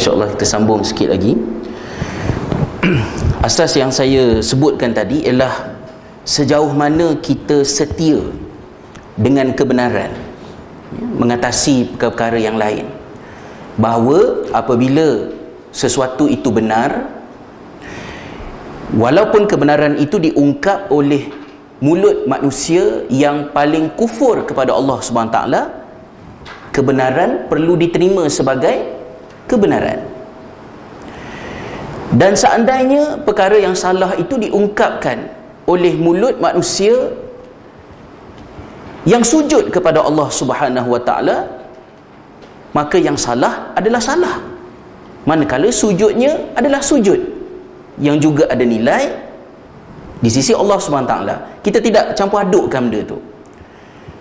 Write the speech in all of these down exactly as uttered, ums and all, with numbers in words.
insya-Allah kita sambung sikit lagi. Asas yang saya sebutkan tadi ialah sejauh mana kita setia dengan kebenaran, mengatasi perkara-perkara yang lain. Bahawa apabila sesuatu itu benar, walaupun kebenaran itu diungkap oleh mulut manusia yang paling kufur kepada Allah Subhanahu Wa Taala, kebenaran perlu diterima sebagai kebenaran. Dan seandainya perkara yang salah itu diungkapkan oleh mulut manusia yang sujud kepada Allah Subhanahu Wa Taala, maka yang salah adalah salah, manakala sujudnya adalah sujud yang juga ada nilai di sisi Allah subhanahu wa taala. Kita tidak campur adukkan benda tu.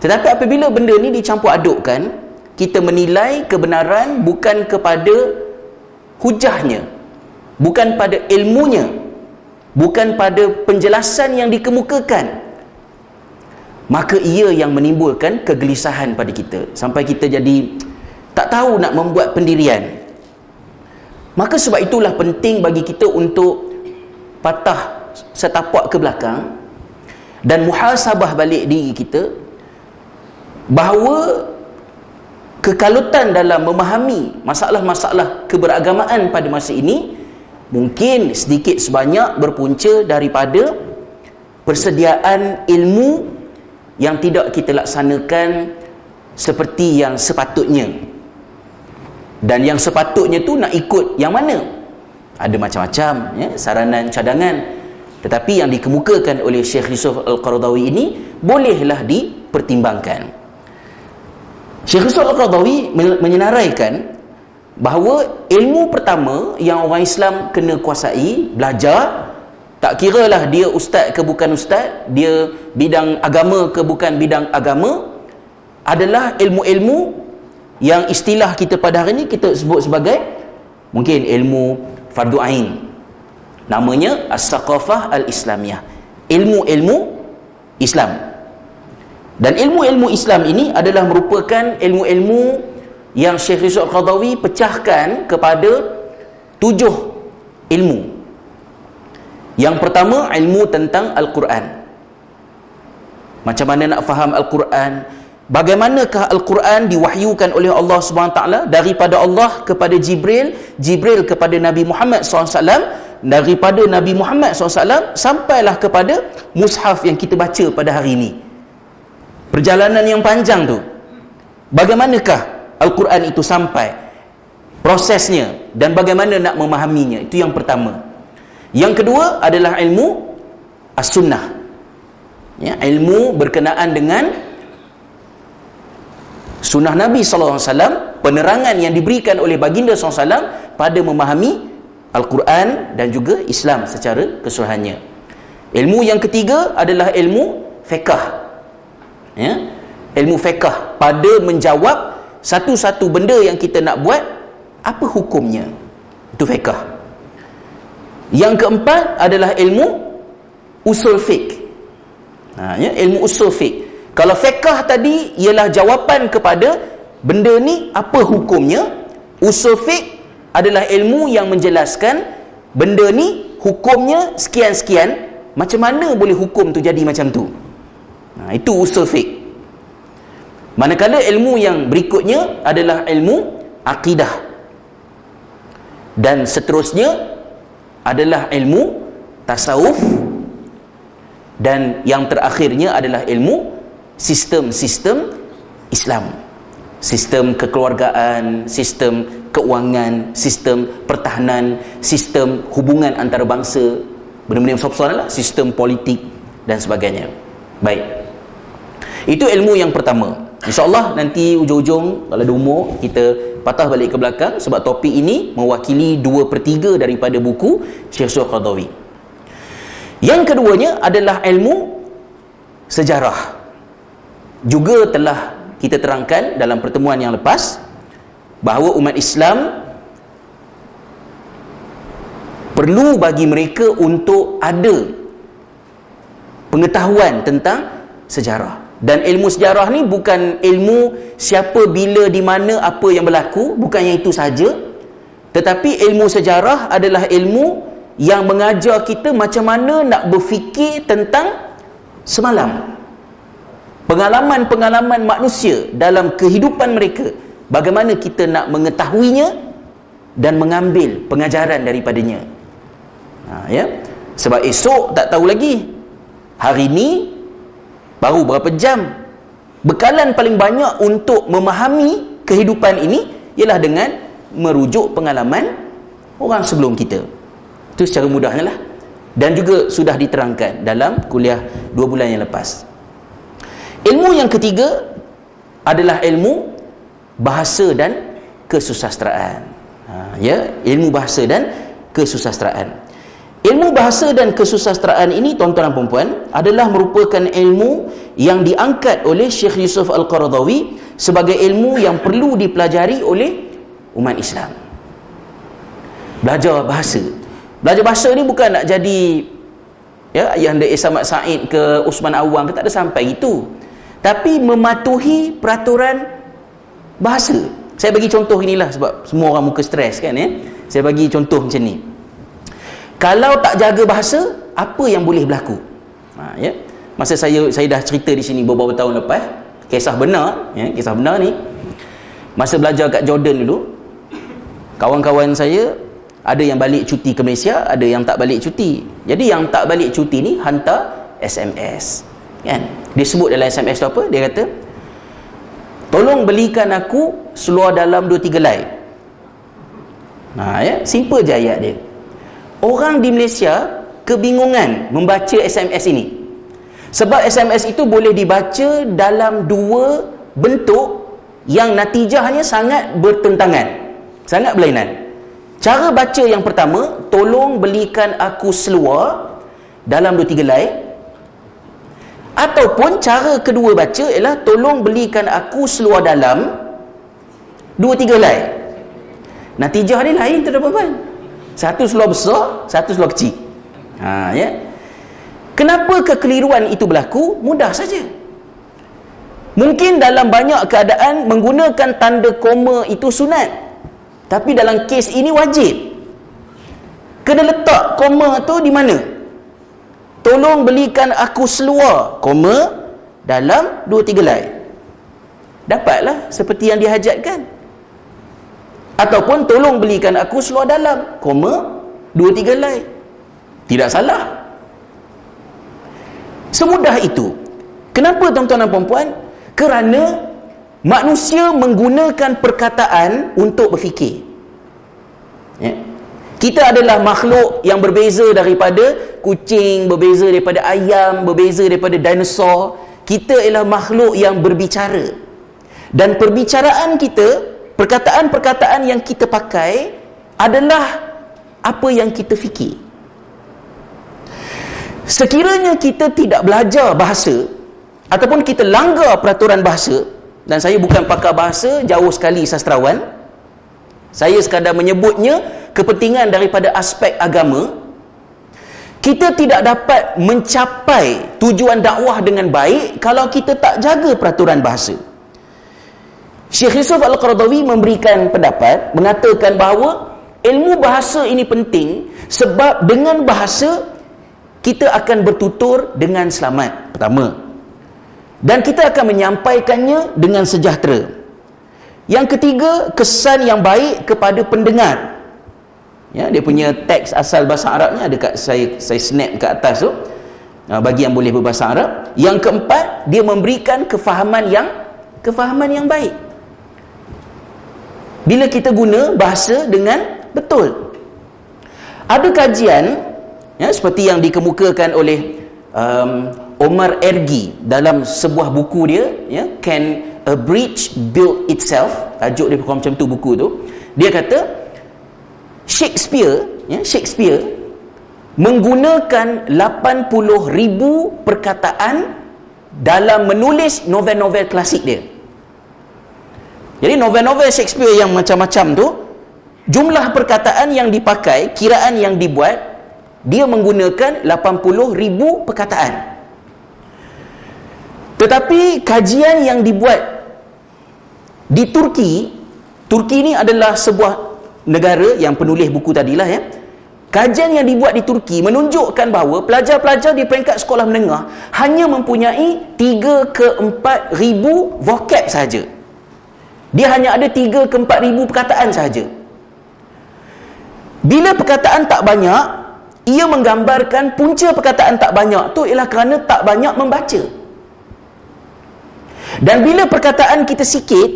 Tetapi apabila benda ni dicampur adukkan, kita menilai kebenaran bukan kepada hujahnya, bukan pada ilmunya, bukan pada penjelasan yang dikemukakan, maka ia yang menimbulkan kegelisahan pada kita, sampai kita jadi tak tahu nak membuat pendirian. Maka sebab itulah penting bagi kita untuk patah setapak ke belakang dan muhasabah balik diri kita bahawa kekalutan dalam memahami masalah-masalah keberagamaan pada masa ini mungkin sedikit sebanyak berpunca daripada persediaan ilmu yang tidak kita laksanakan seperti yang sepatutnya. Dan yang sepatutnya tu nak ikut yang mana? Ada macam-macam ya, saranan cadangan. Tetapi yang dikemukakan oleh Syekh Yusuf Al-Qaradawi ini bolehlah dipertimbangkan. Syekh Yusuf Al-Qaradawi menyenaraikan bahawa ilmu pertama yang orang Islam kena kuasai, belajar, tak kiralah dia ustaz ke bukan ustaz, dia bidang agama ke bukan bidang agama, adalah ilmu-ilmu yang istilah kita pada hari ini kita sebut sebagai mungkin ilmu fardu ain, namanya as-saqafah al-islamiyah, ilmu-ilmu Islam. Dan ilmu-ilmu Islam ini adalah merupakan ilmu-ilmu yang Syekh Yusuf Al-Qaradawi pecahkan kepada tujuh ilmu. Yang pertama, ilmu tentang Al-Quran, macam mana nak faham Al-Quran, bagaimanakah Al-Quran diwahyukan oleh Allah subhanahu wa taala, daripada Allah kepada Jibril, Jibril kepada Nabi Muhammad sallallahu alaihi wasallam, daripada Nabi Muhammad sallallahu alaihi wasallam sampailah kepada mushaf yang kita baca pada hari ini. Perjalanan yang panjang tu, bagaimanakah Al-Quran itu sampai, prosesnya, dan bagaimana nak memahaminya. Itu yang pertama. Yang kedua adalah ilmu as-sunnah, ya, ilmu berkenaan dengan sunnah Nabi sallallahu alaihi wasallam, penerangan yang diberikan oleh baginda sallallahu alaihi wasallam pada memahami Al-Quran dan juga Islam secara keseluruhannya. Ilmu yang ketiga adalah ilmu fiqh, ya? Ilmu fiqh pada menjawab satu-satu benda yang kita nak buat, apa hukumnya, itu fiqh. Yang keempat adalah ilmu usul fiqh, ha, ya? Ilmu usul fiqh. Kalau fiqh tadi ialah jawapan kepada benda ni apa hukumnya, usul fiqh adalah ilmu yang menjelaskan benda ni hukumnya sekian-sekian, macam mana boleh hukum tu jadi macam tu. Ha, itu usul fiqh. Manakala ilmu yang berikutnya adalah ilmu akidah. Dan seterusnya adalah ilmu tasawuf. Dan yang terakhirnya adalah ilmu sistem-sistem Islam, sistem kekeluargaan, sistem keuangan, sistem pertahanan, sistem hubungan antarabangsa, benda-benda yang besar-besar lah, sistem politik dan sebagainya. Baik, itu ilmu yang pertama. InsyaAllah nanti ujung-ujung kalau ada umur kita patah balik ke belakang, sebab topik ini mewakili dua per tiga daripada buku Syekh Yusuf Al-Qaradawi. Yang keduanya adalah ilmu sejarah, juga telah kita terangkan dalam pertemuan yang lepas bahawa umat Islam perlu bagi mereka untuk ada pengetahuan tentang sejarah. Dan ilmu sejarah ni bukan ilmu siapa, bila, di mana, apa yang berlaku, bukan yang itu sahaja, Tetapi ilmu sejarah adalah ilmu yang mengajar kita macam mana nak berfikir tentang semalam, pengalaman-pengalaman manusia dalam kehidupan mereka, bagaimana kita nak mengetahuinya dan mengambil pengajaran daripadanya. Ha, ya? Sebab esok tak tahu lagi, hari ini baru berapa jam. Bekalan paling banyak untuk memahami kehidupan ini ialah dengan merujuk pengalaman orang sebelum kita. Itu secara mudahnya lah, dan juga sudah diterangkan dalam kuliah dua bulan yang lepas. Ilmu yang ketiga adalah ilmu bahasa dan kesusasteraan. Ha, ya, ilmu bahasa dan kesusasteraan. Ilmu bahasa dan kesusasteraan ini, tuan-tuan dan puan-puan, adalah merupakan ilmu yang diangkat oleh Syekh Yusuf Al-Qaradawi sebagai ilmu yang perlu dipelajari oleh umat Islam. Belajar bahasa. Belajar bahasa ni bukan nak jadi ya Ayahanda Isamat Said ke Usman Awang ke, tak ada sampai itu. Tapi mematuhi peraturan bahasa. Saya bagi contoh inilah sebab semua orang muka stres kan, ya. Saya bagi contoh macam ni. Kalau tak jaga bahasa, apa yang boleh berlaku? Ha, ya. Masa saya saya dah cerita di sini beberapa tahun lepas, kisah benar, ya, kisah benar ni. Masa belajar kat Jordan dulu, kawan-kawan saya ada yang balik cuti ke Malaysia, ada yang tak balik cuti. Jadi yang tak balik cuti ni hantar S M S, kan? Dia sebut dalam S M S tu apa? Dia kata, tolong belikan aku seluar dalam dua tiga lai. Ha, ya? Simple je ayat dia. Orang di Malaysia kebingungan membaca S M S ini. Sebab S M S itu boleh dibaca dalam dua bentuk yang natijahnya sangat bertentangan, sangat berlainan. Cara baca yang pertama, tolong belikan aku seluar dalam dua tiga lai. Ataupun cara kedua baca ialah tolong belikan aku seluar dalam dua tiga lai. Natijah dia lain tu apa? Satu seluar besar, satu seluar kecil. Ha, ya. Kenapa kekeliruan itu berlaku? Mudah saja. Mungkin dalam banyak keadaan menggunakan tanda koma itu sunat, tapi dalam kes ini wajib. Kena letak koma tu di mana? Tolong belikan aku seluar, koma, dalam dua tiga lai. Dapatlah seperti yang dihajatkan. Ataupun tolong belikan aku seluar dalam, koma, dua tiga lai. Tidak salah. Semudah itu. Kenapa tuan-tuan dan puan-puan? Kerana manusia menggunakan perkataan untuk berfikir. Ya? Kita adalah makhluk yang berbeza daripada kucing, berbeza daripada ayam, berbeza daripada dinosaur. Kita ialah makhluk yang berbicara. Dan perbicaraan kita, perkataan-perkataan yang kita pakai adalah apa yang kita fikir. Sekiranya kita tidak belajar bahasa ataupun kita langgar peraturan bahasa, dan saya bukan pakar bahasa, jauh sekali sastrawan, saya sekadar menyebutnya kepentingan daripada aspek agama, kita tidak dapat mencapai tujuan dakwah dengan baik kalau kita tak jaga peraturan bahasa. Syekh Yusuf Al-Qaradawi memberikan pendapat, mengatakan bahawa ilmu bahasa ini penting sebab dengan bahasa kita akan bertutur dengan selamat, pertama, dan kita akan menyampaikannya dengan sejahtera. Yang ketiga, kesan yang baik kepada pendengar. Ya, dia punya teks asal bahasa Arabnya ada kat saya, saya snap kat atas tu bagi yang boleh berbahasa Arab. Yang keempat, dia memberikan kefahaman yang kefahaman yang baik. Bila kita guna bahasa dengan betul. Ada kajian ya, seperti yang dikemukakan oleh um, Ömer Ergi dalam sebuah buku dia, ya, Can a Bridge Build Itself? Tajuk dia macam tu buku tu. Dia kata Shakespeare, ya, Shakespeare menggunakan lapan puluh ribu perkataan dalam menulis novel-novel klasik dia. Jadi novel-novel Shakespeare yang macam-macam tu, jumlah perkataan yang dipakai, kiraan yang dibuat, dia menggunakan lapan puluh ribu perkataan. Tetapi kajian yang dibuat di Turki, Turki ni adalah sebuah negara yang penulis buku tadilah ya. Kajian yang dibuat di Turki menunjukkan bahawa pelajar-pelajar di peringkat sekolah menengah hanya mempunyai tiga ke empat ribu vocab sahaja. Dia hanya ada tiga ke empat ribu perkataan sahaja. Bila perkataan tak banyak, ia menggambarkan punca perkataan tak banyak tu ialah kerana tak banyak membaca. Dan bila perkataan kita sikit,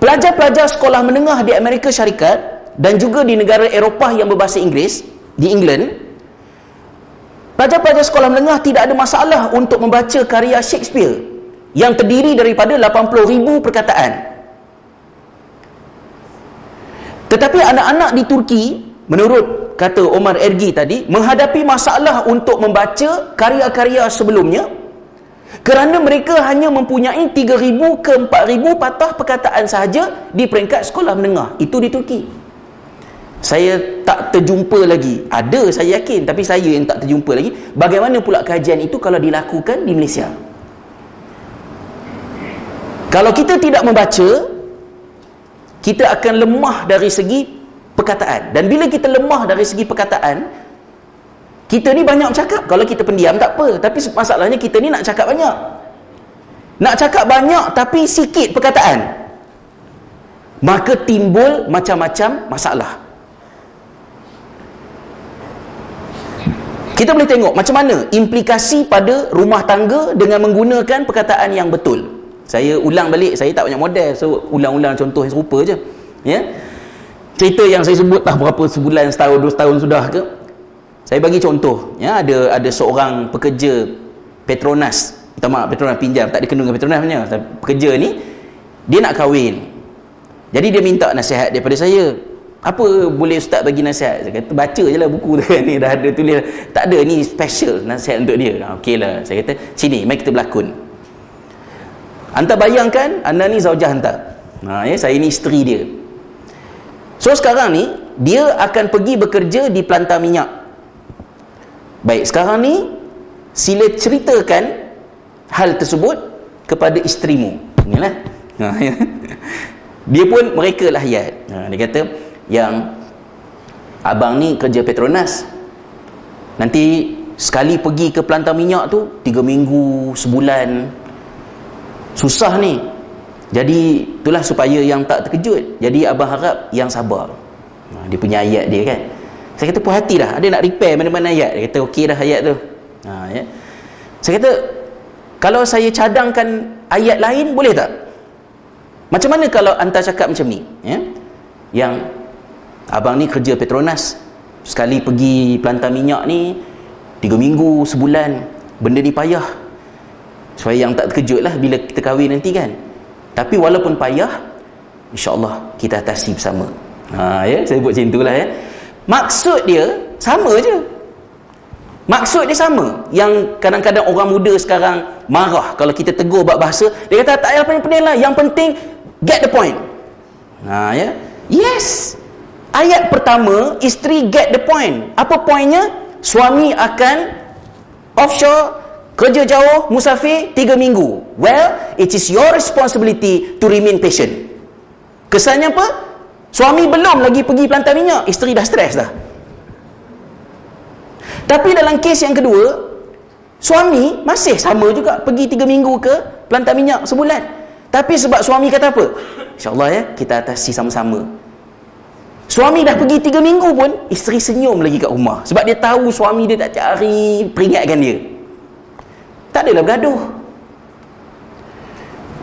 pelajar-pelajar sekolah menengah di Amerika Syarikat dan juga di negara Eropah yang berbahasa Inggeris, di England, pelajar-pelajar sekolah menengah tidak ada masalah untuk membaca karya Shakespeare yang terdiri daripada lapan puluh ribu perkataan. Tetapi anak-anak di Turki, menurut kata Ömer Ergi tadi, menghadapi masalah untuk membaca karya-karya sebelumnya kerana mereka hanya mempunyai tiga ribu ke empat ribu patah perkataan sahaja di peringkat sekolah menengah. Itu di Turki. Saya tak terjumpa lagi. Ada, saya yakin, tapi saya yang tak terjumpa lagi. Bagaimana pula kajian itu kalau dilakukan di Malaysia? Kalau kita tidak membaca, kita akan lemah dari segi perkataan. Dan bila kita lemah dari segi perkataan, kita ni banyak cakap. Kalau kita pendiam tak apa, tapi masalahnya kita ni nak cakap banyak. Nak cakap banyak tapi sikit perkataan, maka timbul macam-macam masalah. Kita boleh tengok macam mana implikasi pada rumah tangga dengan menggunakan perkataan yang betul. Saya ulang balik, saya tak banyak model, so ulang-ulang contoh yang serupa je. Ya? Cerita yang saya sebut tak berapa sebulan, setahun, dua tahun sudah ke. Saya bagi contoh, ya, ada ada seorang pekerja Petronas, tak maaf, Petronas pinjam, tak ada kena dengan Petronas punya. Pekerja ni dia nak kahwin. Jadi dia minta nasihat daripada saya. Apa boleh ustaz bagi nasihat? Saya kata baca je lah buku tu kan, ni dah ada tulis, tak ada ni special nasihat untuk dia. Okey lah, saya kata sini mari kita berlakon. Anda bayangkan anda ni zaujah anda, ha, ya, saya ni isteri dia. So sekarang ni dia akan pergi bekerja di pelantar minyak. Baik, sekarang ni sila ceritakan hal tersebut kepada isterimu. Inilah, ha, ya. Dia pun mereka lah hayat, ha, dia kata yang abang ni kerja Petronas, nanti sekali pergi ke pelantar minyak tu tiga minggu, sebulan, susah ni. Jadi itulah supaya yang tak terkejut, jadi abang harap yang sabar. Ha, dia punya ayat dia kan. Saya kata puas hati dah, ada nak repair mana-mana ayat. Dia kata okey dah ayat tu, ha, ya. Saya kata kalau saya cadangkan ayat lain boleh tak? Macam mana kalau anta cakap macam ni, ya? Yang abang ni kerja Petronas, sekali pergi pelantar minyak ni tiga minggu, sebulan, benda ni payah, supaya yang tak terkejut lah bila kita kahwin nanti kan. Tapi walaupun payah, insyaAllah kita atasi bersama, ha, ya? Saya buat macam tu lah, ya. Maksud dia sama je, maksud dia sama. Yang kadang-kadang orang muda sekarang marah kalau kita tegur bab bahasa. Dia kata tak payah pening-pening lah, yang penting get the point, ha, ya. Yes, ayat pertama isteri get the point. Apa pointnya? Suami akan offshore, kerja jauh, musafir tiga minggu. Well, it is your responsibility to remain patient. Kesannya apa? Suami belum lagi pergi pelantar minyak, isteri dah stres dah. Tapi dalam kes yang kedua, suami masih sama juga, pergi tiga minggu ke pelantar minyak, sebulan. Tapi sebab suami kata apa? InsyaAllah ya, kita atasi sama-sama. Suami dah pergi tiga minggu pun, isteri senyum lagi kat rumah. Sebab dia tahu suami dia tak cari peringatkan dia. Tak adalah bergaduh.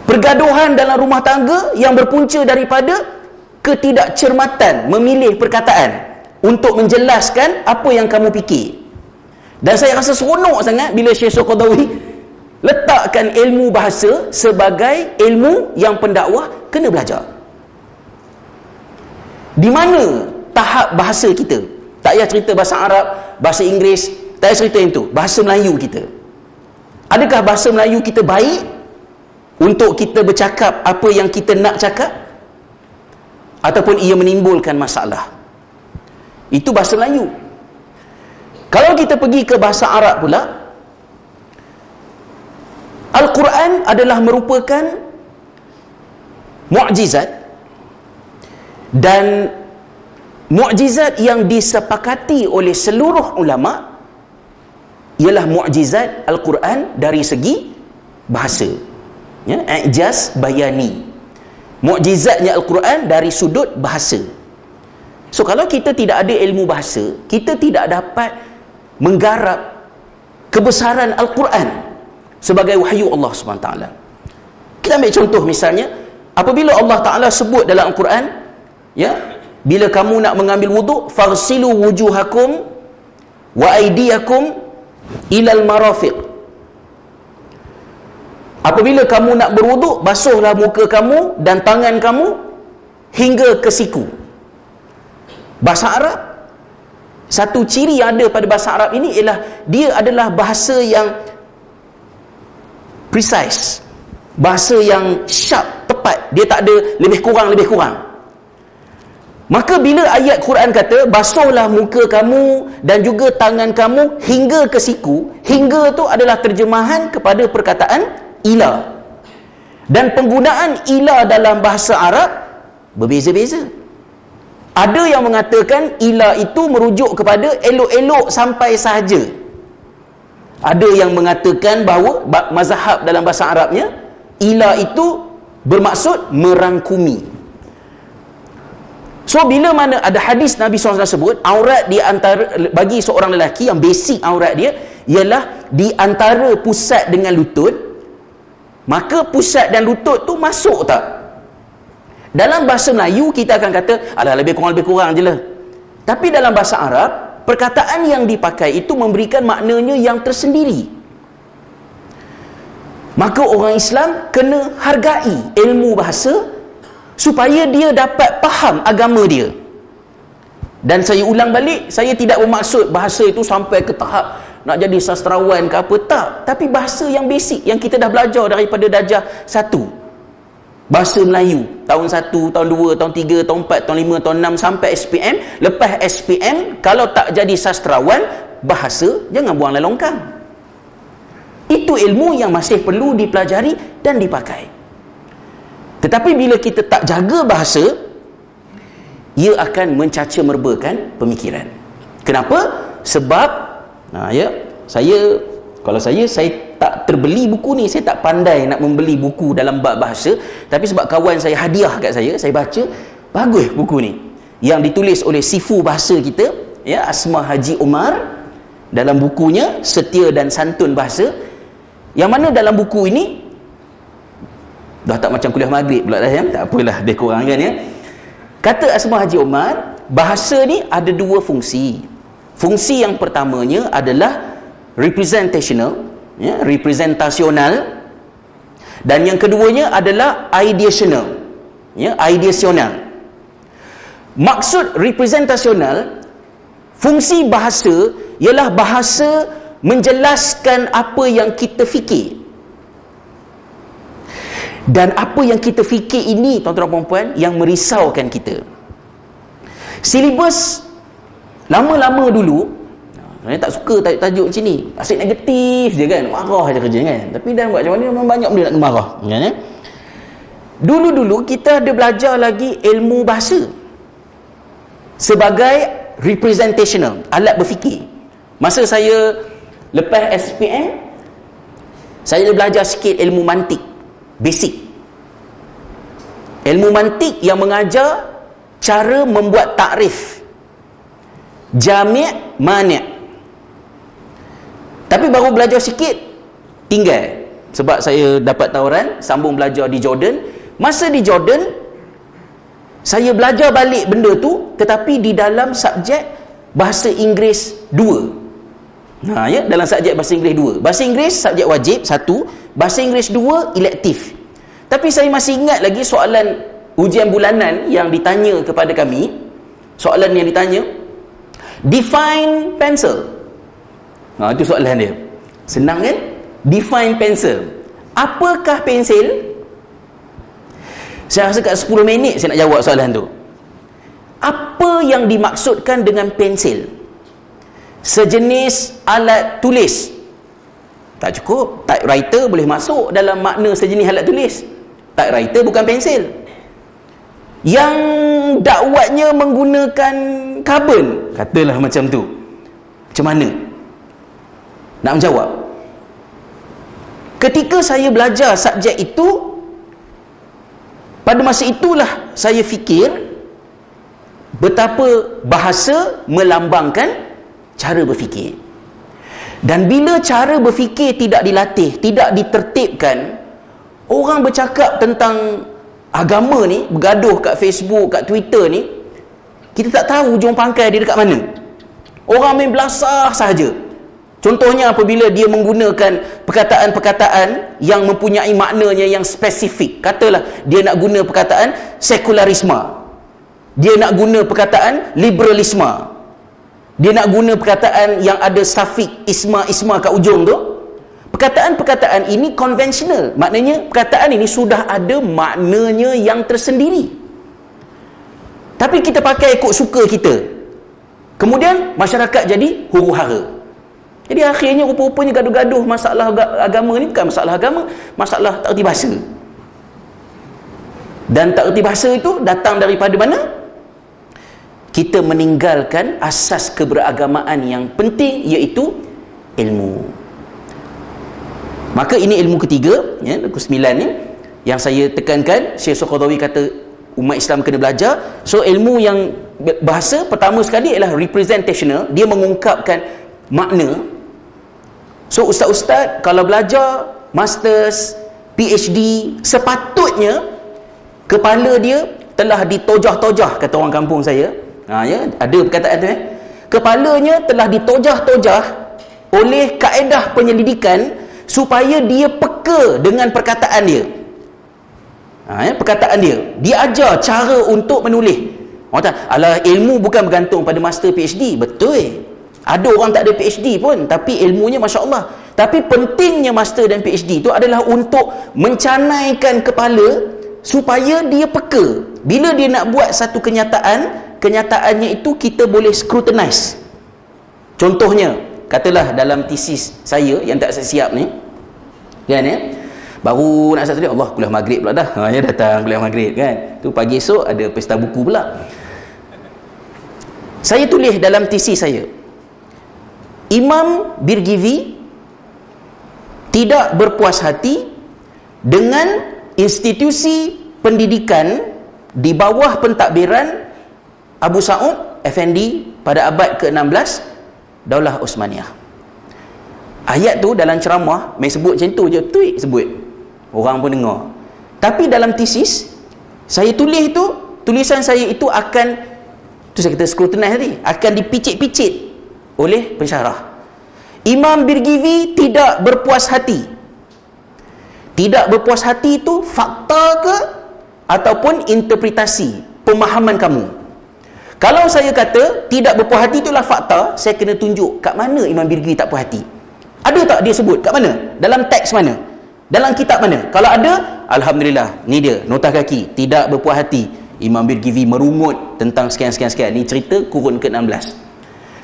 Pergaduhan dalam rumah tangga yang berpunca daripada ketidakcermatan memilih perkataan untuk menjelaskan apa yang kamu fikir. Dan saya rasa seronok sangat bila Syekh Al-Qaradawi letakkan ilmu bahasa sebagai ilmu yang pendakwah kena belajar. Di mana tahap bahasa kita? Tak payah cerita bahasa Arab, bahasa Inggeris, tak payah cerita itu, bahasa Melayu kita. Adakah bahasa Melayu kita baik untuk kita bercakap apa yang kita nak cakap, ataupun ia menimbulkan masalah? Itu bahasa Melayu. Kalau kita pergi ke bahasa Arab pula, Al-Quran adalah merupakan mukjizat Dan mukjizat yang disepakati oleh seluruh ulama ialah mukjizat Al-Quran dari segi bahasa, ya, i'jaz bayani. Mukjizatnya Al-Quran dari sudut bahasa. So kalau kita tidak ada ilmu bahasa, kita tidak dapat menggarap kebesaran Al-Quran sebagai wahyu Allah subhanahu wa taala. Kita ambil contoh misalnya, apabila Allah Taala sebut dalam Al-Quran, ya, bila kamu nak mengambil wuduk, farsilu wujuhakum wa aydiyakum ilal marafiq. Apabila kamu nak berwuduk, basuhlah muka kamu dan tangan kamu hingga ke siku. Bahasa Arab, satu ciri yang ada pada bahasa Arab ini ialah dia adalah bahasa yang precise, bahasa yang sharp, tepat. Dia tak ada lebih kurang-lebih kurang. Maka bila ayat Quran kata basuhlah muka kamu dan juga tangan kamu hingga ke siku, hingga tu adalah terjemahan kepada perkataan ila. Dan penggunaan ila dalam bahasa Arab berbeza-beza. Ada yang mengatakan ila itu merujuk kepada elok-elok sampai sahaja. Ada yang mengatakan bahawa mazhab dalam bahasa Arabnya, ila itu bermaksud merangkumi. So bila mana ada hadis Nabi sallallahu alaihi wasallam sebut, aurat di antara, bagi seorang lelaki yang basic aurat dia ialah di antara pusat dengan lutut, maka pusat dan lutut tu masuk tak? Dalam bahasa Melayu kita akan kata, alah lebih kurang-lebih kurang je lah. Tapi dalam bahasa Arab, perkataan yang dipakai itu memberikan maknanya yang tersendiri. Maka orang Islam kena hargai ilmu bahasa supaya dia dapat faham agama dia. Dan saya ulang balik, saya tidak bermaksud bahasa itu sampai ke tahap nak jadi sastrawan ke apa, tak. Tapi bahasa yang basic yang kita dah belajar daripada darjah satu, bahasa Melayu tahun satu, tahun dua, tahun tiga, tahun empat, tahun lima, tahun enam, sampai S P M. Lepas S P M, kalau tak jadi sastrawan bahasa, jangan buang lelongkang. Itu ilmu yang masih perlu dipelajari dan dipakai. Tetapi bila kita tak jaga bahasa, ia akan mencaca merbakan pemikiran. Kenapa? Sebab, ha, ya, saya, kalau saya, saya tak terbeli buku ni, saya tak pandai nak membeli buku dalam bab bahasa. Tapi sebab kawan saya hadiah kat saya, saya baca, bagus buku ni, yang ditulis oleh sifu bahasa kita, ya, Asmah Haji Omar, dalam bukunya Setia dan Santun Bahasa. Yang mana dalam buku ini, dah tak macam kuliah maghrib pula dah, ya? Tak apalah, dia kurangkan, ya. Kata Asmah Haji Omar, bahasa ni ada dua fungsi. Fungsi yang pertamanya adalah representational, ya, representasional, dan yang keduanya adalah ideational, ya, ideasional. Maksud representasional, fungsi bahasa ialah bahasa menjelaskan apa yang kita fikir. Dan apa yang kita fikir ini, tuan-tuan dan puan-puan, yang merisaukan kita. Silibus lama-lama dulu, saya tak suka tajuk macam ni, asyik negatif je kan, marah je kerja kan. Tapi dah buat macam mana, memang banyak benda nak marah kan, eh? Dulu-dulu kita ada belajar lagi ilmu bahasa sebagai representational, alat berfikir. Masa saya lepas S P M, saya belajar sikit ilmu mantik basic. Ilmu mantik yang mengajar cara membuat takrif, jami' mani'. Tapi baru belajar sikit, tinggal. Sebab saya dapat tawaran sambung belajar di Jordan. Masa di Jordan, saya belajar balik benda tu, tetapi di dalam subjek bahasa Inggeris dua. Ha, ya, dalam subjek bahasa Inggeris dua. Bahasa Inggeris subjek wajib satu, bahasa Inggeris dua elektif. Tapi saya masih ingat lagi soalan ujian bulanan yang ditanya kepada kami. Soalan yang ditanya, define pencil. Ha, itu soalan dia. Senang kan? Define pencil. Apakah pensil? Saya rasa kat sepuluh minit saya nak jawab soalan tu. Apa yang dimaksudkan dengan pensil? Sejenis alat tulis. Tak cukup. Typewriter boleh masuk dalam makna sejenis alat tulis. Typewriter bukan pensil. yang dakwatnya menggunakan karbon, katalah macam tu, macam mana nak menjawab? Ketika saya belajar subjek itu, pada masa itulah saya fikir betapa bahasa melambangkan cara berfikir. Dan bila cara berfikir tidak dilatih, tidak ditertibkan, orang bercakap tentang agama ni, bergaduh kat Facebook, kat Twitter ni, kita tak tahu hujung pangkai dia dekat mana. Orang main belasah sahaja. Contohnya apabila dia menggunakan perkataan-perkataan yang mempunyai maknanya yang spesifik. Katalah dia nak guna perkataan sekularisme, dia nak guna perkataan liberalisme, dia nak guna perkataan yang ada suffix isma-isma kat ujung tu. Perkataan-perkataan ini konvensional, maknanya perkataan ini sudah ada maknanya yang tersendiri, tapi kita pakai ikut suka kita. Kemudian masyarakat jadi huru-hara. Jadi akhirnya rupa-rupanya gaduh-gaduh masalah agama ni bukan masalah agama, masalah tak erti bahasa. Dan tak erti bahasa itu datang daripada mana? Kita meninggalkan asas keberagamaan yang penting, iaitu ilmu. Maka ini ilmu ketiga, ya, kesembilan ni yang saya tekankan. Syekh Al-Qaradawi kata umat Islam kena belajar. So ilmu yang bahasa pertama sekali ialah representational, dia mengungkapkan makna. So ustaz-ustaz kalau belajar masters, P H D, sepatutnya kepala dia telah ditojah-tojah, kata orang kampung saya. Ha, ya? Ada perkataan tu eh? Kepalanya telah ditojah-tojah oleh kaedah penyelidikan supaya dia peka dengan perkataan dia. Ha, ya? Perkataan dia, dia ajar cara untuk menulis. Orang tak, alah, ilmu bukan bergantung pada master P H D. Betul eh? Ada orang tak ada P H D pun tapi ilmunya Masya Allah. Tapi pentingnya master dan P H D itu adalah untuk mencanaikan kepala supaya dia peka. Bila dia nak buat satu kenyataan, kenyataannya itu kita boleh scrutinize. Contohnya, katalah dalam tesis saya yang tak saya siap ni, kan ya, baru nak saya tulis, Allah kuliah maghrib pula dah. Ha, ya, datang kuliah maghrib kan. Tu pagi esok ada pesta buku pula. Saya tulis dalam tesis saya, Imam Birgivi tidak berpuas hati dengan institusi pendidikan di bawah pentadbiran Abu Sa'ud Efendi pada abad ke enam belas Daulah Osmaniyah. Ayat tu dalam ceramah main sebut macam tu je, tweet sebut, orang pun dengar. Tapi dalam tesis saya tulis tu, tulisan saya itu akan, tu saya kata scrutinize tadi, akan dipicit-picit oleh pensyarah. Imam Birgivi tidak berpuas hati. Tidak berpuas hati itu fakta ke ataupun interpretasi pemahaman kamu? Kalau saya kata tidak berpuas hati itulah fakta, saya kena tunjuk kat mana Imam Birgivi tak puas hati. Ada tak dia sebut? Kat mana? Dalam teks mana? Dalam kitab mana? Kalau ada, Alhamdulillah, ni dia, nota kaki, tidak berpuas hati, Imam Birgivi merungut tentang sekian-sekian-sekian. Ni cerita kurun ke enam belas.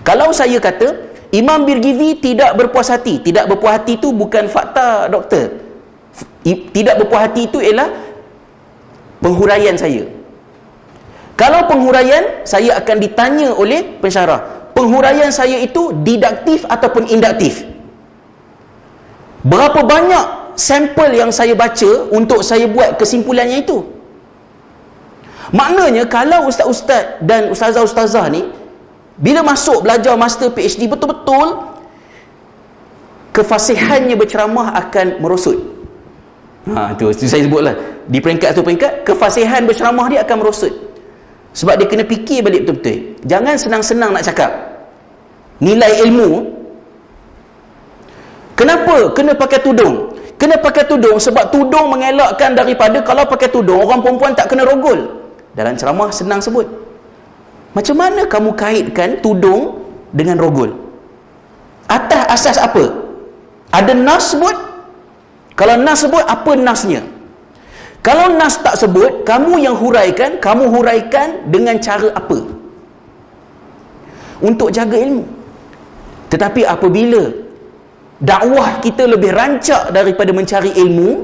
Kalau saya kata Imam Birgivi tidak berpuas hati, tidak berpuas hati itu bukan fakta, doktor. Tidak berpuas hati itu ialah penghuraian saya. Kalau penghuraian, saya akan ditanya oleh pensyarah, penghuraian saya itu didaktif ataupun induktif. Berapa banyak sampel yang saya baca untuk saya buat kesimpulannya itu. Maknanya kalau ustaz-ustaz dan ustazah-ustazah ni bila masuk belajar master P H D, betul-betul kefasihannya berceramah akan merosot. Ha, tu, tu saya sebutlah di peringkat tu peringkat kefasihan berceramah dia akan merosot. Sebab dia kena fikir balik betul-betul. Jangan senang-senang nak cakap nilai ilmu. Kenapa kena pakai tudung? Kena pakai tudung sebab tudung mengelakkan daripada, kalau pakai tudung orang perempuan tak kena rogol. Dalam ceramah senang sebut, macam mana kamu kaitkan tudung dengan rogol? Atas asas apa? Ada nas sebut? Kalau nas sebut, apa nasnya? Kalau nas tak sebut, kamu yang huraikan, kamu huraikan dengan cara apa? Untuk jaga ilmu. Tetapi apabila dakwah kita lebih rancak daripada mencari ilmu,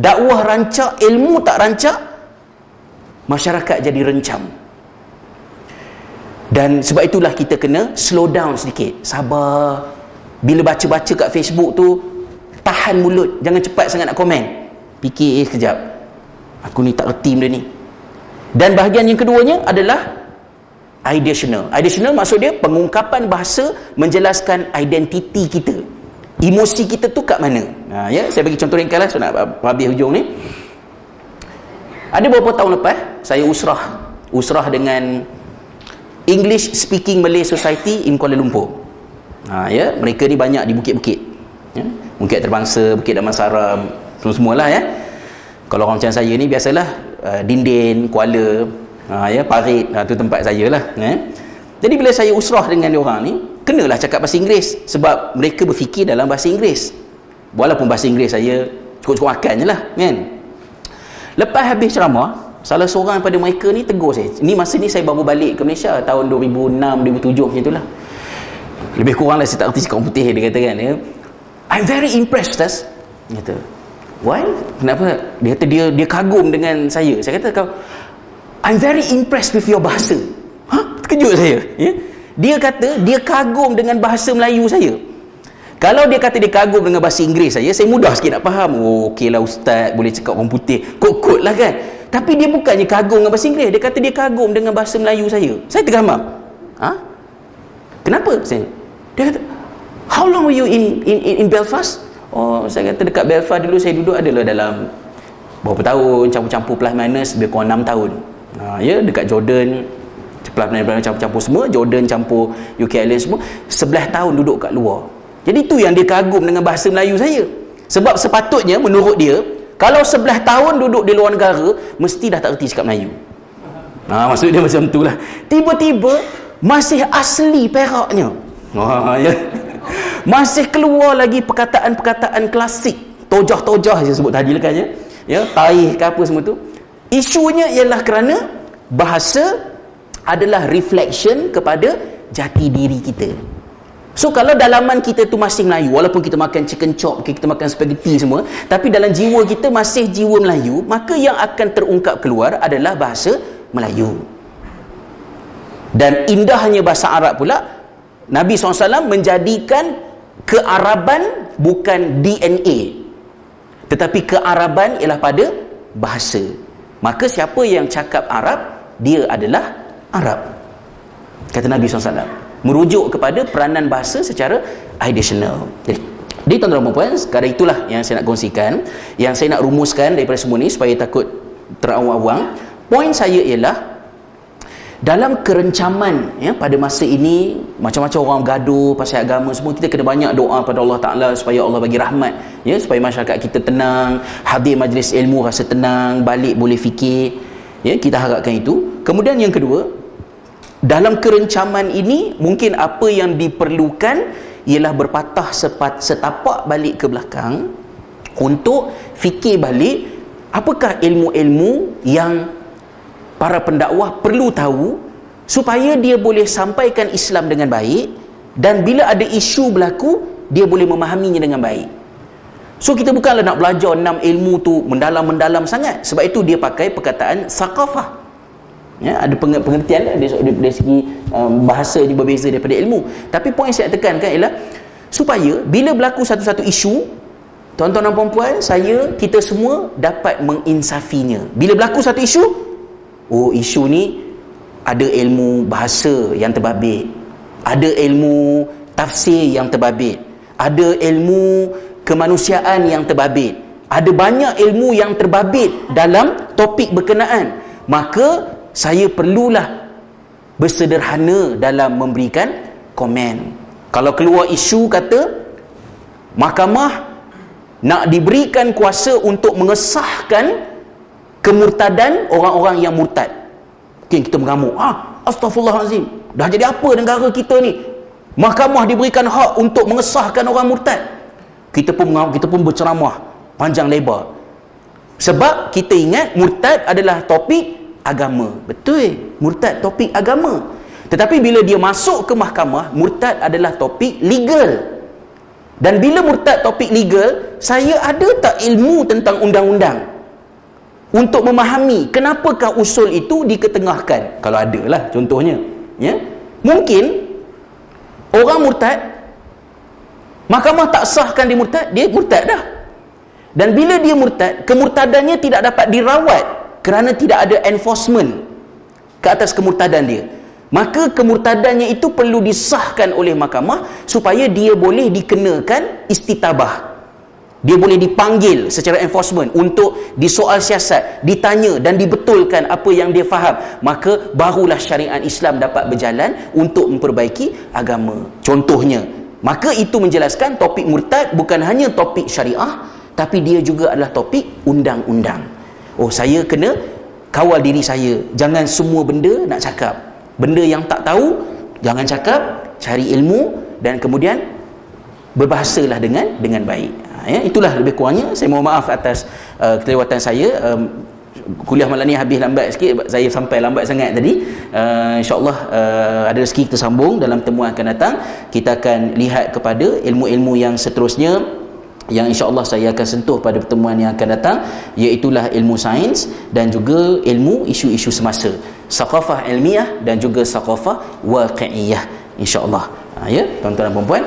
dakwah rancak, ilmu tak rancak, masyarakat jadi rencam. Dan sebab itulah kita kena slow down sedikit, sabar. Bila baca-baca kat Facebook tu, tahan mulut, jangan cepat sangat nak komen. Fikir sekejap, aku ni tak reti benda ni. Dan bahagian yang keduanya adalah ideational. Ideational maksud dia pengungkapan bahasa menjelaskan identiti kita, emosi kita tu kat mana. Ha, ya? Saya bagi contoh ringkas lah, so nak habis hujung ni. Ada beberapa tahun lepas, saya usrah usrah dengan English Speaking Malay Society in Kuala Lumpur. Ha, ya? Mereka ni banyak di bukit-bukit, ya? Bukit Terbangsa, Bukit Damansara, semua-semualah, ya? Kalau orang macam saya ni biasalah uh, Dindin, Kuala, ha, ya? Parit, ha, tu tempat saya lah, ya? Jadi bila saya usrah dengan diorang ni, kenalah cakap bahasa Inggeris, sebab mereka berfikir dalam bahasa Inggeris, walaupun bahasa Inggeris saya cukup-cukup makan je lah, kan? Lepas habis ceramah, salah seorang daripada mereka ni tegur saya. Ni masa ni saya baru balik ke Malaysia tahun dua ribu enam, dua ribu tujuh macam itulah. Lebih kuranglah saya tak reti cakap putih, dia kata kan. Dia, I'm very impressed, Taz. Dia kata, why? Kenapa? Dia kata dia dia kagum dengan saya. Saya kata, kau, I'm very impressed with your bahasa. Hah? Terkejut saya. Yeah? Dia kata dia kagum dengan bahasa Melayu saya. Kalau dia kata dia kagum dengan bahasa Inggeris saya, saya mudah sikit nak faham. Oh, okeylah ustaz, boleh cakap orang putih, kot-kot lah kan. Tapi dia bukannya kagum dengan bahasa Inggeris, dia kata dia kagum dengan bahasa Melayu saya. Saya tergamam. Ha? Kenapa? Saya, dia kata, how long were you in in in, in Belfast? Oh, saya kata dekat Belfast dulu saya duduk adalah dalam berapa tahun, campur-campur plus minus, lebih kurang enam tahun. Ha, ya, dekat Jordan, plus-minus campur-campur semua, Jordan campur U K Island semua, sebelas tahun duduk kat luar. Jadi tu yang dia kagum dengan bahasa Melayu saya. Sebab sepatutnya menurut dia, kalau sebelas tahun duduk di luar negara, mesti dah tak erti cakap Melayu. Ha, maksud dia macam tu lah. Tiba-tiba masih asli Peraknya. Ha, ya. Masih keluar lagi perkataan-perkataan klasik, tojah-tojah saya sebut tadi lah kan, ya. Ya, taih ke apa semua tu. Isunya ialah kerana bahasa adalah reflection kepada jati diri kita. So kalau dalaman kita tu masih Melayu, walaupun kita makan chicken chop, kita makan spaghetti semua, tapi dalam jiwa kita masih jiwa Melayu, maka yang akan terungkap keluar adalah bahasa Melayu. Dan indahnya bahasa Arab pula, Nabi sallallahu alaihi wasallam menjadikan kearaban bukan D N A, tetapi kearaban ialah pada bahasa. Maka siapa yang cakap Arab, dia adalah Arab, kata Nabi sallallahu alaihi wasallam, merujuk kepada peranan bahasa secara ideational. Jadi, jadi tuan-tuan dan puan-puan, sekarang itulah yang saya nak kongsikan, yang saya nak rumuskan daripada semua ni supaya takut terawang-awang. Poin saya ialah dalam kerencaman, ya, pada masa ini macam-macam orang gaduh pasal agama semua, kita kena banyak doa pada Allah Ta'ala supaya Allah bagi rahmat, ya, supaya masyarakat kita tenang, hadir majlis ilmu rasa tenang, balik boleh fikir, ya, kita harapkan itu. Kemudian yang kedua, dalam kerencaman ini mungkin apa yang diperlukan ialah berpatah sepat, setapak balik ke belakang untuk fikir balik apakah ilmu-ilmu yang para pendakwah perlu tahu supaya dia boleh sampaikan Islam dengan baik, dan bila ada isu berlaku dia boleh memahaminya dengan baik. So kita bukanlah nak belajar enam ilmu tu mendalam-mendalam sangat, sebab itu dia pakai perkataan saqafah. Ya, ada pengertian lah dari, dari, dari segi um, bahasa dia berbeza daripada ilmu. Tapi poin saya tekankan ialah supaya bila berlaku satu-satu isu, tuan-tuan dan puan-puan, saya, kita semua dapat menginsafinya. Bila berlaku satu isu, oh, isu ni ada ilmu bahasa yang terbabit, ada ilmu tafsir yang terbabit, ada ilmu kemanusiaan yang terbabit, ada banyak ilmu yang terbabit dalam topik berkenaan. Maka saya perlulah bersederhana dalam memberikan komen. Kalau keluar isu kata mahkamah nak diberikan kuasa untuk mengesahkan kemurtadan orang-orang yang murtad, mungkin kita mengamuk, ah, astaghfirullahalazim, dah jadi apa negara kita ni, mahkamah diberikan hak untuk mengesahkan orang murtad. Kita pun mengamuk, kita pun berceramah panjang lebar, sebab kita ingat murtad adalah topik agama. Betul, murtad topik agama, tetapi bila dia masuk ke mahkamah, murtad adalah topik legal. Dan bila murtad topik legal, saya ada tak ilmu tentang undang-undang? untuk memahami kenapakah usul itu diketengahkan, kalau ada lah contohnya, ya? Mungkin orang murtad, mahkamah tak sahkan dia murtad, dia murtad dah. Dan bila dia murtad, kemurtadannya tidak dapat dirawat kerana tidak ada enforcement ke atas kemurtadan dia. Maka kemurtadannya itu perlu disahkan oleh mahkamah supaya dia boleh dikenakan istitabah. Dia boleh dipanggil secara enforcement untuk disoal siasat, ditanya dan dibetulkan apa yang dia faham. Maka barulah syariat Islam dapat berjalan untuk memperbaiki agama. Contohnya, maka itu menjelaskan topik murtad bukan hanya topik syariah, tapi dia juga adalah topik undang-undang. Oh, saya kena kawal diri saya. Jangan semua benda nak cakap. Benda yang tak tahu, jangan cakap. Cari ilmu dan kemudian berbahasalah dengan dengan baik. Ya, itulah lebih kurangnya. Saya mohon maaf atas uh, kelewatan saya. Um, kuliah malam ni habis lambat sikit, saya sampai lambat sangat tadi. Uh, InsyaAllah uh, ada rezeki kita sambung dalam temuan akan datang. Kita akan lihat kepada ilmu-ilmu yang seterusnya yang insyaAllah saya akan sentuh pada pertemuan yang akan datang, iaitulah ilmu sains dan juga ilmu isu-isu semasa, saqafah ilmiah dan juga saqafah waqi'iyah, insyaAllah. Ha, ya, tuan-tuan dan puan-puan,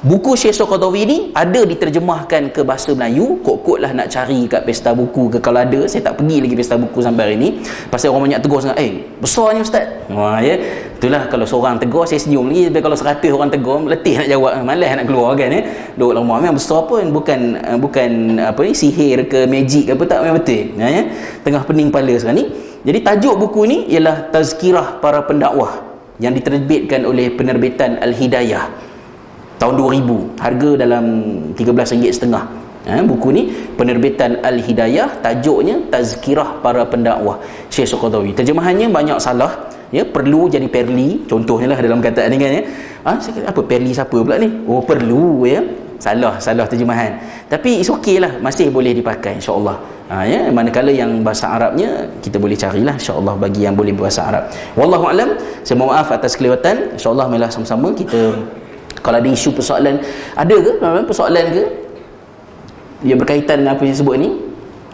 buku Syekh Qaradawi ni ada diterjemahkan ke bahasa Melayu. Kok-kok lah nak cari kat pesta buku ke, kalau ada. Saya tak pergi lagi pesta buku sampai hari ni pasal orang banyak tegur sangat. Eh, besarnya ustaz. Wah, ya. Itulah, kalau seorang tegur saya senyum lagi, tapi kalau seratus orang tegur letih nak jawab, malas nak keluar kan, ya. Duk lama memang besar pun bukan bukan apa ni, sihir ke magic ke apa, tak, memang betul. Ya, ya. Tengah pening kepala sekarang ni. Jadi tajuk buku ni ialah Tazkirah Para Pendakwah yang diterbitkan oleh penerbitan Al-Hidayah tahun dua ribu, harga dalam tiga belas ringgit setengah. Ha, buku ni penerbitan Al-Hidayah, tajuknya Tazkirah Para Pendakwah Syekh Qaradawi. Terjemahannya banyak salah, ya, perlu jadi perli contohnya lah dalam kataan ni kan, ya. Ha, saya kata apa perli siapa pula ni? Oh, perlu, ya. Salah, salah terjemahan. Tapi it's okay lah, masih boleh dipakai insya-Allah. Ha, ya, manakala yang bahasa Arabnya kita boleh carilah insya-Allah bagi yang boleh bahasa Arab. Wallahu alam. Saya mohon maaf atas kelewatan. Insya-Allah marilah sama-sama kita, kalau ada isu persoalan, ada ke persoalan ke yang berkaitan dengan apa yang sebut ni?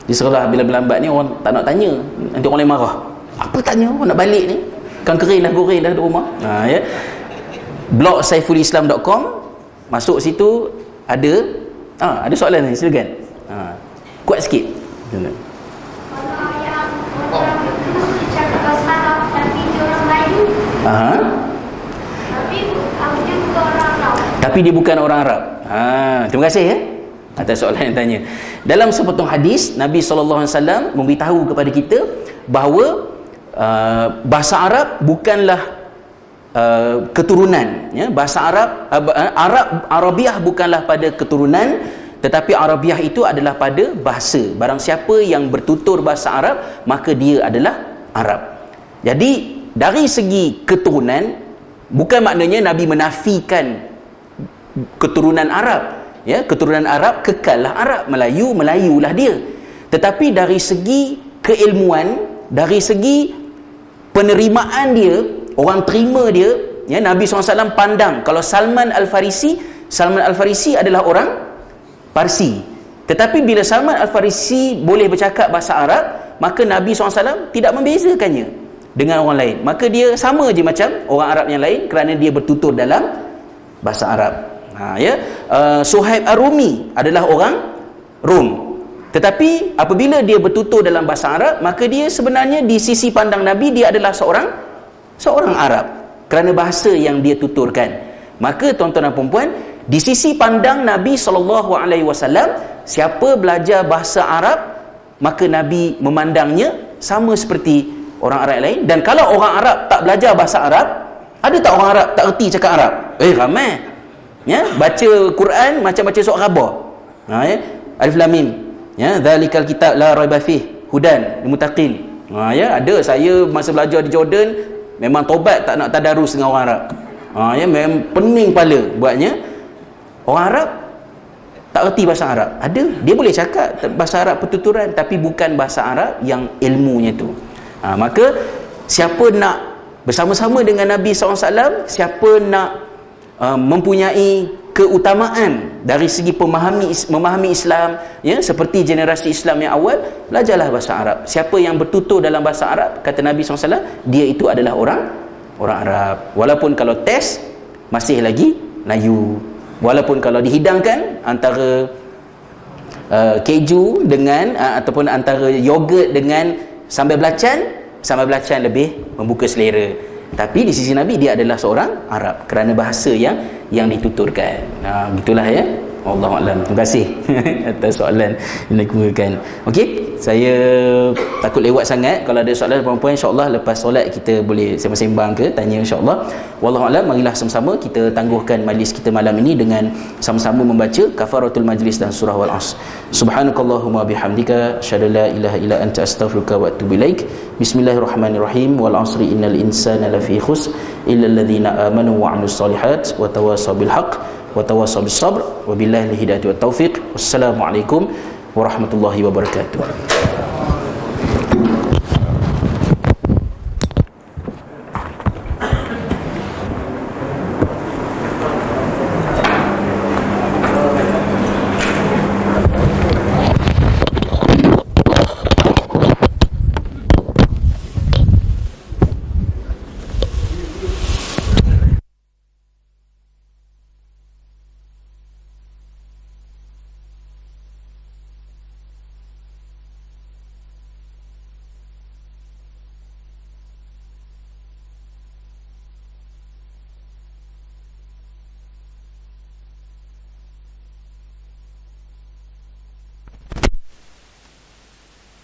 Di sekolah bila berlambat ni orang tak nak tanya, nanti orang lain marah. Apa tanya, orang nak balik ni kan kering dah, goreng dah di rumah. Ha, ya. Blog saiful islam dot com, masuk situ ada, ha, ada soalan ni, silakan. Ha, kuat sikit. Aha. Tapi dia bukan orang Arab. Ha, terima kasih, ya, atas soalan yang tanya. Dalam sepotong hadis, Nabi sallallahu alaihi wasallam memberitahu kepada kita bahawa uh, bahasa Arab bukanlah uh, keturunan, ya. Bahasa Arab, uh, Arab Arabiah bukanlah pada keturunan, tetapi Arabiah itu adalah pada bahasa. Barang siapa yang bertutur bahasa Arab, maka dia adalah Arab. Jadi dari segi keturunan, bukan maknanya Nabi menafikan keturunan Arab, ya. Keturunan Arab kekallah Arab, Melayu Melayulah dia. Tetapi dari segi keilmuan, dari segi penerimaan dia, orang terima dia, ya, Nabi sallallahu alaihi wasallam pandang kalau Salman Al-Farisi, Salman Al-Farisi adalah orang Parsi. Tetapi bila Salman Al-Farisi boleh bercakap bahasa Arab, maka Nabi sallallahu alaihi wasallam tidak membezakannya dengan orang lain. Maka dia sama je macam orang Arab yang lain kerana dia bertutur dalam bahasa Arab. Ha, ya. Uh, Suhaib Ar-Rumi adalah orang Rum. Tetapi apabila dia bertutur dalam bahasa Arab, maka dia sebenarnya di sisi pandang Nabi dia adalah seorang seorang Arab kerana bahasa yang dia tuturkan. Maka tuan-tuan dan puan-puan, di sisi pandang Nabi sallallahu alaihi wasallam, siapa belajar bahasa Arab, maka Nabi memandangnya sama seperti orang Arab lain. Dan kalau orang Arab tak belajar bahasa Arab, ada tak orang Arab tak erti cakap Arab? Eh, ramai. Ya, baca Quran macam baca surat khabar. Ha, ya. Alif Lam Mim. Ya, zalikal kitab la raiba fihi hudan lil muttaqin. Ha, ya, ada saya masa belajar di Jordan memang tobat tak nak tadarus dengan orang Arab. Ha, ya, memang pening kepala buatnya. Orang Arab tak erti bahasa Arab. Ada, dia boleh cakap bahasa Arab pertuturan tapi bukan bahasa Arab yang ilmunya tu. Ha, maka siapa nak bersama-sama dengan Nabi sallallahu alaihi wasallam, siapa nak Uh, mempunyai keutamaan dari segi memahami memahami Islam, ya, seperti generasi Islam yang awal, belajarlah bahasa Arab. Siapa yang bertutur dalam bahasa Arab, kata Nabi sallallahu alaihi wasallam, dia itu adalah orang orang Arab. Walaupun kalau test masih lagi Melayu, walaupun kalau dihidangkan antara uh, keju dengan uh, ataupun antara yogurt dengan sambal belacan, sambal belacan lebih membuka selera, tapi di sisi Nabi dia adalah seorang Arab kerana bahasa yang yang dituturkan. Nah, begitulah ya. Wallahu a'lam. Terima kasih atas soalan yang dikemukakan. Okey, saya takut lewat sangat. Kalau ada soalan puan-puan, insya-Allah lepas solat kita boleh sembang-sembang ke tanya, insya-Allah. Wallahu a'lam. Marilah sama-sama kita tangguhkan majlis kita malam ini dengan sama-sama membaca kafaratul majlis dan surah Al-Asr. Subhanakallahumma bihamdika asyhadu an la ilaha illa anta astaghfiruka wa atubu ilaik. Bismillahirrahmanirrahim. Wal 'asri innal insana lafi khusr illa alladhina amanu wa 'amilus solihat wa tawasaw bil haqq wa tawasaw bis sabr. Wabillahi al-hidayah wat taufiq. Wassalamualaikum warahmatullahi wabarakatuh.